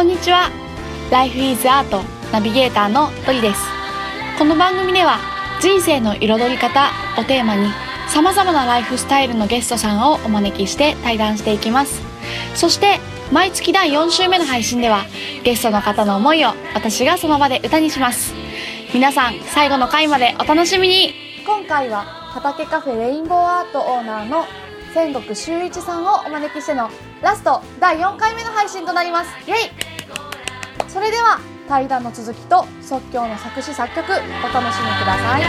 こんにちは。ライフイズアートナビゲーターのとりです。この番組では人生の彩り方をテーマに様々なライフスタイルのゲストさんをお招きして対談していきます。そして毎月第4週目の配信ではゲストの方の思いを私がその場で歌にします。皆さん最後の回までお楽しみに。今回は畑カフェレインボーアートオーナーの千石修一さんをお招きしてのラスト第4回目の配信となります。イエイ。それでは対談の続きと即興の作詞作曲お楽しみください。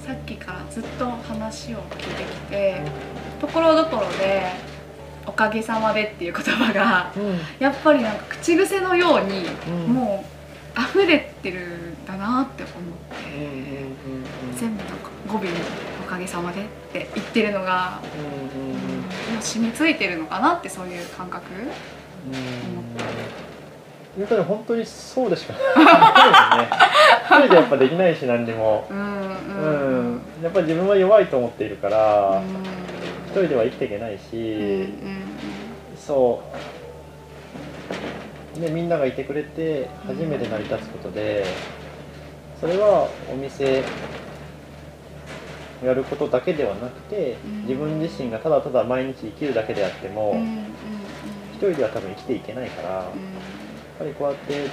さっきからずっと話を聞いてきて、ところどころでおかげさまでっていう言葉が、やっぱりなんか口癖のように、もう溢れてるんだなって思って、全部なんか語尾におかげさまでって言ってるのが、染みついてるのかなって、そういう感覚、思って。言うとね、本当にそうでしかないですね。一人でやっぱできないし、何でも、やっぱり自分は弱いと思っているから、一人では生きていけないし、そう。でみんながいてくれて初めて成り立つことで、それはお店やることだけではなくて、自分自身がただただ毎日生きるだけであっても、一人では多分生きていけないから、やっぱりこうやって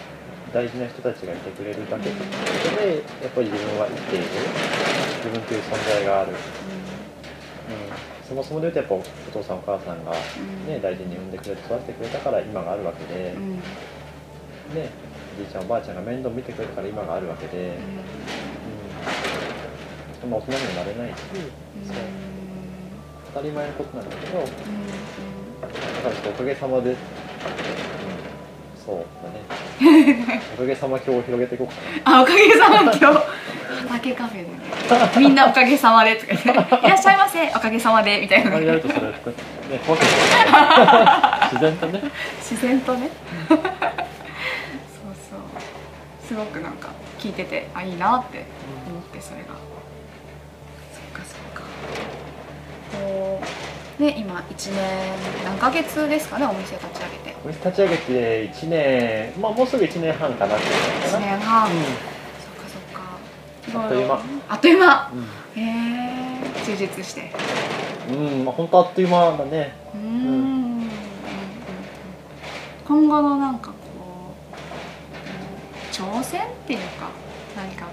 大事な人たちがいてくれるだけということで、やっぱり自分は生きている、自分という存在がある、そもそもで言うとやっぱお父さんお母さんが、大事に産んでくれて育ててくれたから今があるわけで、おじいちゃんおばあちゃんが面倒見てくれたから今があるわけで、大人にもなれないし、当たり前のことなんだけど、だからちょっとおかげさまで、そうだね。おかげさま今日を広げていこうかな。あ、おかげさま今日。畑カフェで、みんなおかげさまでとか言って、いらっしゃいませ、おかげさまでみたいな。あれやるとそれ、ね、自然とね。自然とね。そうそう。すごくなんか聞いてて、あ、いいなって思って、それが。そっかそっか。こうね、今1年何ヶ月ですかね、お店立ち上げて。お店立ち上げて1年、まあもうすぐ1年半かなっていうかな。1年半。あっという間、充実して、本当あっという間だね。今後のなんかこう挑戦っていうか、何か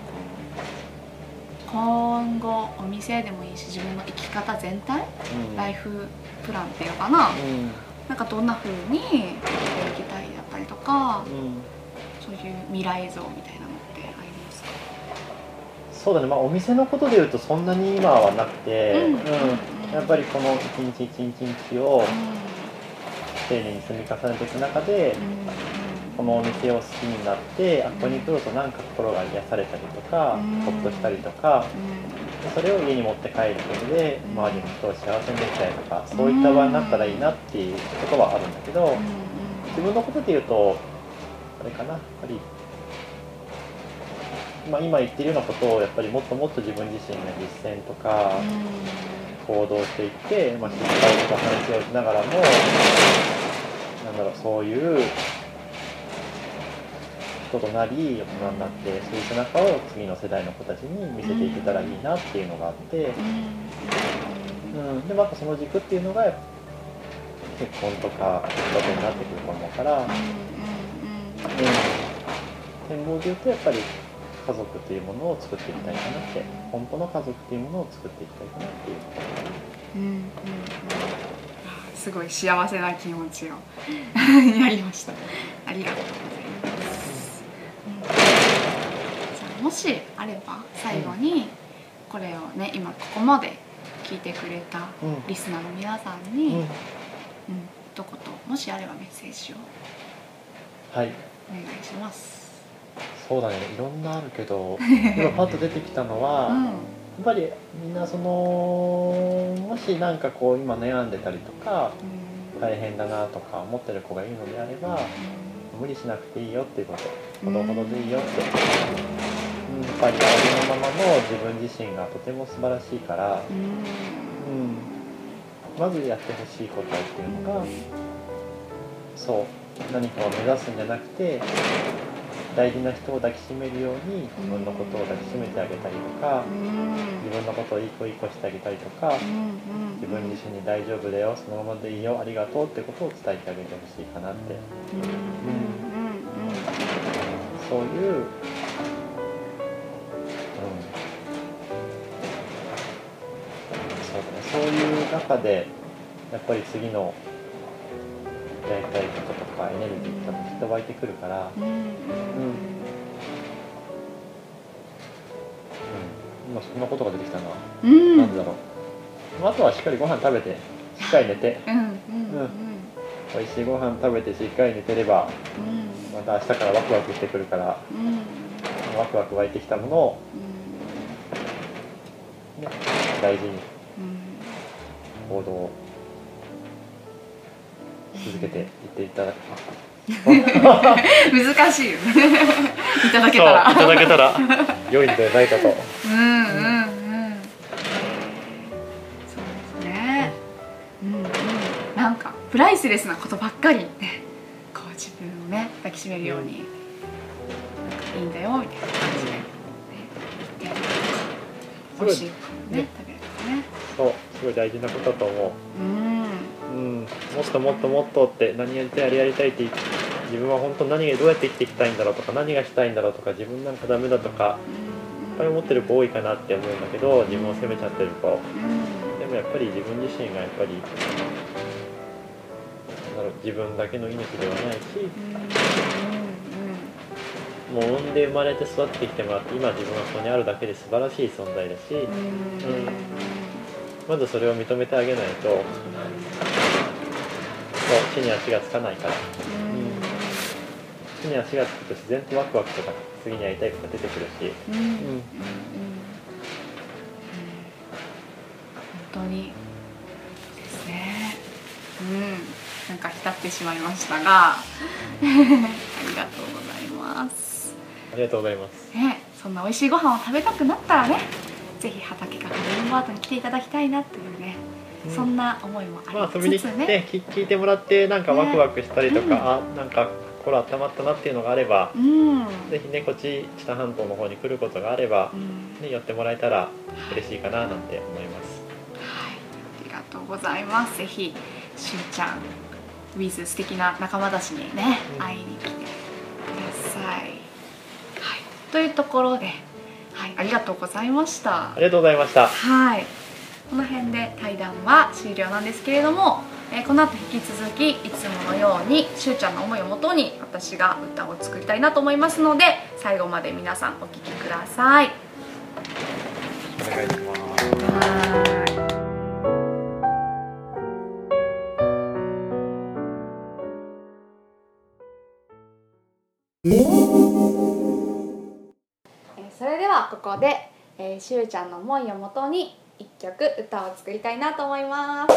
こう今後お店でもいいし、自分の生き方全体、ライフプランっていうのかな、なんかどんな風にやっていきたいだったりとか、そういう未来像みたいなのってありますか？そうだね、まあ、お店のことでいうとそんなに今はなくて、やっぱりこの一日一日一日を丁寧に積み重ねていく中で、このお店を好きになって、あ、ここに来るとなんか心が癒されたりとか、ホッとしたりとか、それを家に持って帰ることで周りの人を幸せにできたりとか、そういった場になったらいいなっていうことはあるんだけど、自分のことでいうとあれかな、やっぱり。まあ、今言ってるようなことをやっぱりもっともっと自分自身の実践とか行動していって、失敗とか反省をしながらも、なんだろう、そういう人となり、大人になってそういう背中を次の世代の子たちに見せていけたらいいなっていうのがあって、で、まあ、その軸っていうのが結婚とか子育てになってくると思うから、展望でいうとやっぱり家族というものを作っていきたいかなって、本当の家族というものを作っていきたいかなっていう、すごい幸せな気持ちをやりました。ありがとうございます、じゃあもしあれば最後にこれをね、今ここまで聞いてくれたリスナーの皆さんに、一言もしあればメッセージをお願いします、そうだね、いろんなあるけど、今パッと出てきたのは、やっぱりみんなその、もしなんかこう今悩んでたりとか、大変だなとか思ってる子がいるのであれば、無理しなくていいよっていうこと、ほどほどでいいよって、やっぱりありのままの自分自身がとても素晴らしいから、まずやってほしいことっていうのが、そう何かを目指すんじゃなくて、大事な人を抱きしめるように自分のことを抱きしめてあげたりとか、自分のことをいい子いい子してあげたりとか、自分自身に大丈夫だよ、そのままでいいよ、ありがとうってことを伝えてあげてほしいかなって、そういう、そういう中でやっぱり次のやりたいこととかエネルギーとかきっと湧いてくるから、今そんなことが出てきたな、なんでだろう。あとはしっかりご飯食べてしっかり寝て、おいしいご飯食べてしっかり寝てれば、また明日からワクワクしてくるから、ワクワク湧いてきたものを、ね、大事に。行動を続けていっていただき難しいよいただけたら良いのではないかと。そうですね。なんかプライスレスなことばっかりね、こう自分をね抱きしめるように、いいんだよみたいな感じで、言ってあげるとか、美味しいことね食べるとかね。すごい大事なことだと思う。もっともっともっとって、何やりたいあれやりたいって、自分は本当何がどうやって生きていきたいんだろうとか、何がしたいんだろうとか、自分なんかダメだとかいっぱい思ってる子多いかなって思うんだけど、自分を責めちゃってる子、でもやっぱり自分自身がやっぱり自分だけの命ではないし、もう産んで生まれて育ってきてもらって、今自分はそこにあるだけで素晴らしい存在だし、まずそれを認めてあげないと、地に足がつかないから、地に足がつくと自然とワクワクとか次にやりたいことが出てくるし、本当にですね、なんか浸ってしまいましたがありがとうございます。ね、そんな美味しいご飯を食べたくなったらね、ぜひ畑かガーデンバートに来ていただきたいなというね、そんな思いもありつつね、聞いてもらってなんかワクワクしたりとか、なんか心温まったなっていうのがあれば、ぜひねこっち知多半島の方に来ることがあればね、寄ってもらえたら嬉しいかななんて思います。ありがとうございます。ぜひしゅうちゃん with 素敵な仲間たちにね会いに来てください。というところで、ありがとうございました。ありがとうございました。この辺で対談は終了なんですけれども、この後引き続きいつものようにしゅうちゃんの思いをもとに私が歌を作りたいなと思いますので、最後まで皆さんお聴きください。お願いします。それではここで、しゅうちゃんの思いをもとに一曲歌を作りたいなと思います。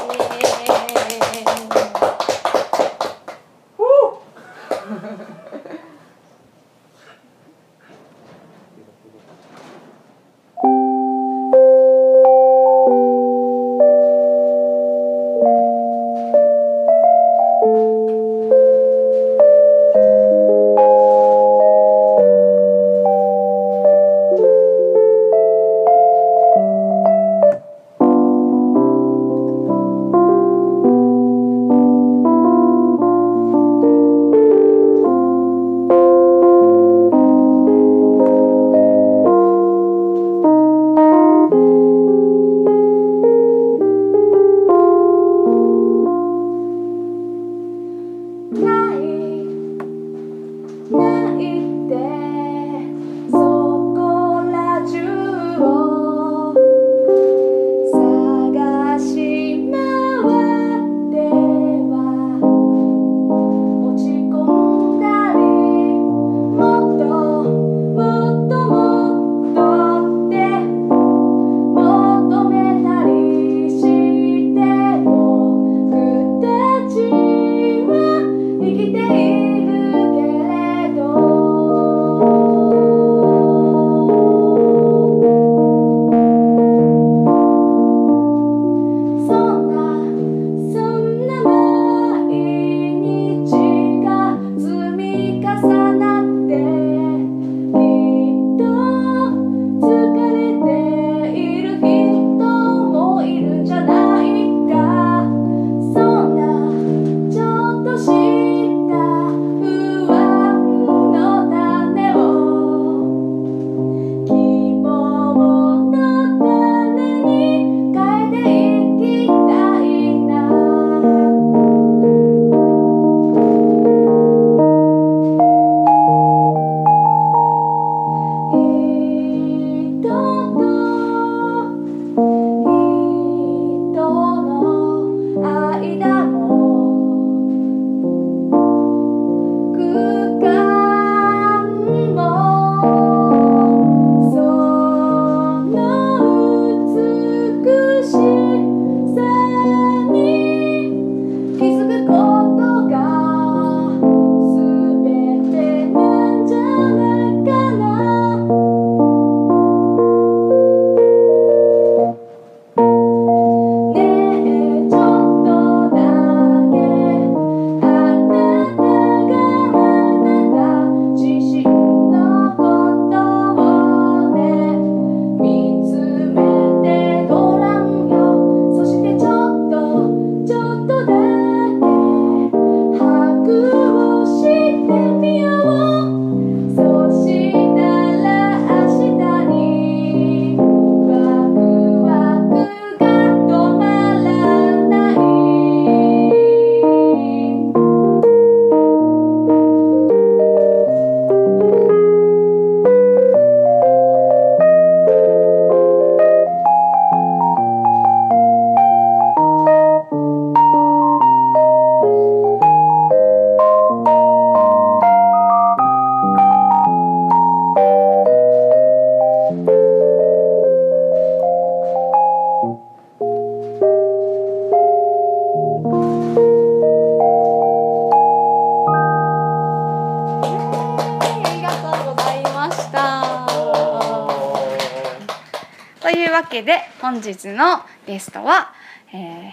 わけで本日のゲストは、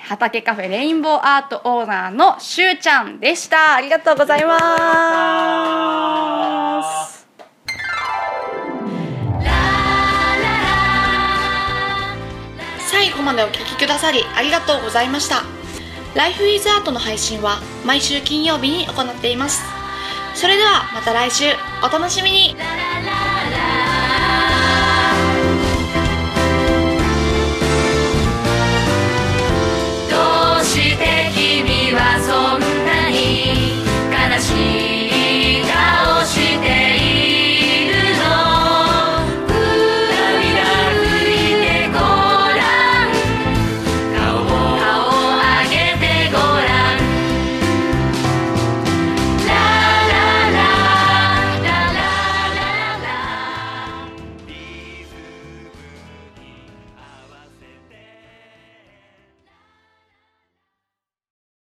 畑カフェレインボーアートオーナーのしゅうちゃんでした。ありがとうございます。最後までお聞きくださりありがとうございました。ライフイズアートの配信は毎週金曜日に行っています。それではまた来週お楽しみに。